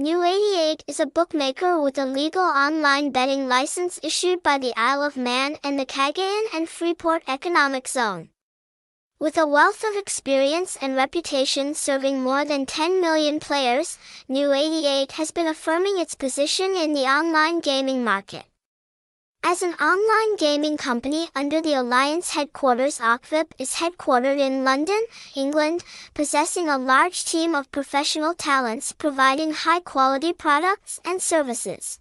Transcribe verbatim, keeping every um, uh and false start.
New eighty-eight is a bookmaker with a legal online betting license issued by the Isle of Man and the Cagayan and Freeport Economic Zone. With a wealth of experience and reputation serving more than ten million players, New eighty-eight has been affirming its position in the online gaming market. As an online gaming company under the Alliance Headquarters, O K V I P is headquartered in London, England, possessing a large team of professional talents providing high-quality products and services.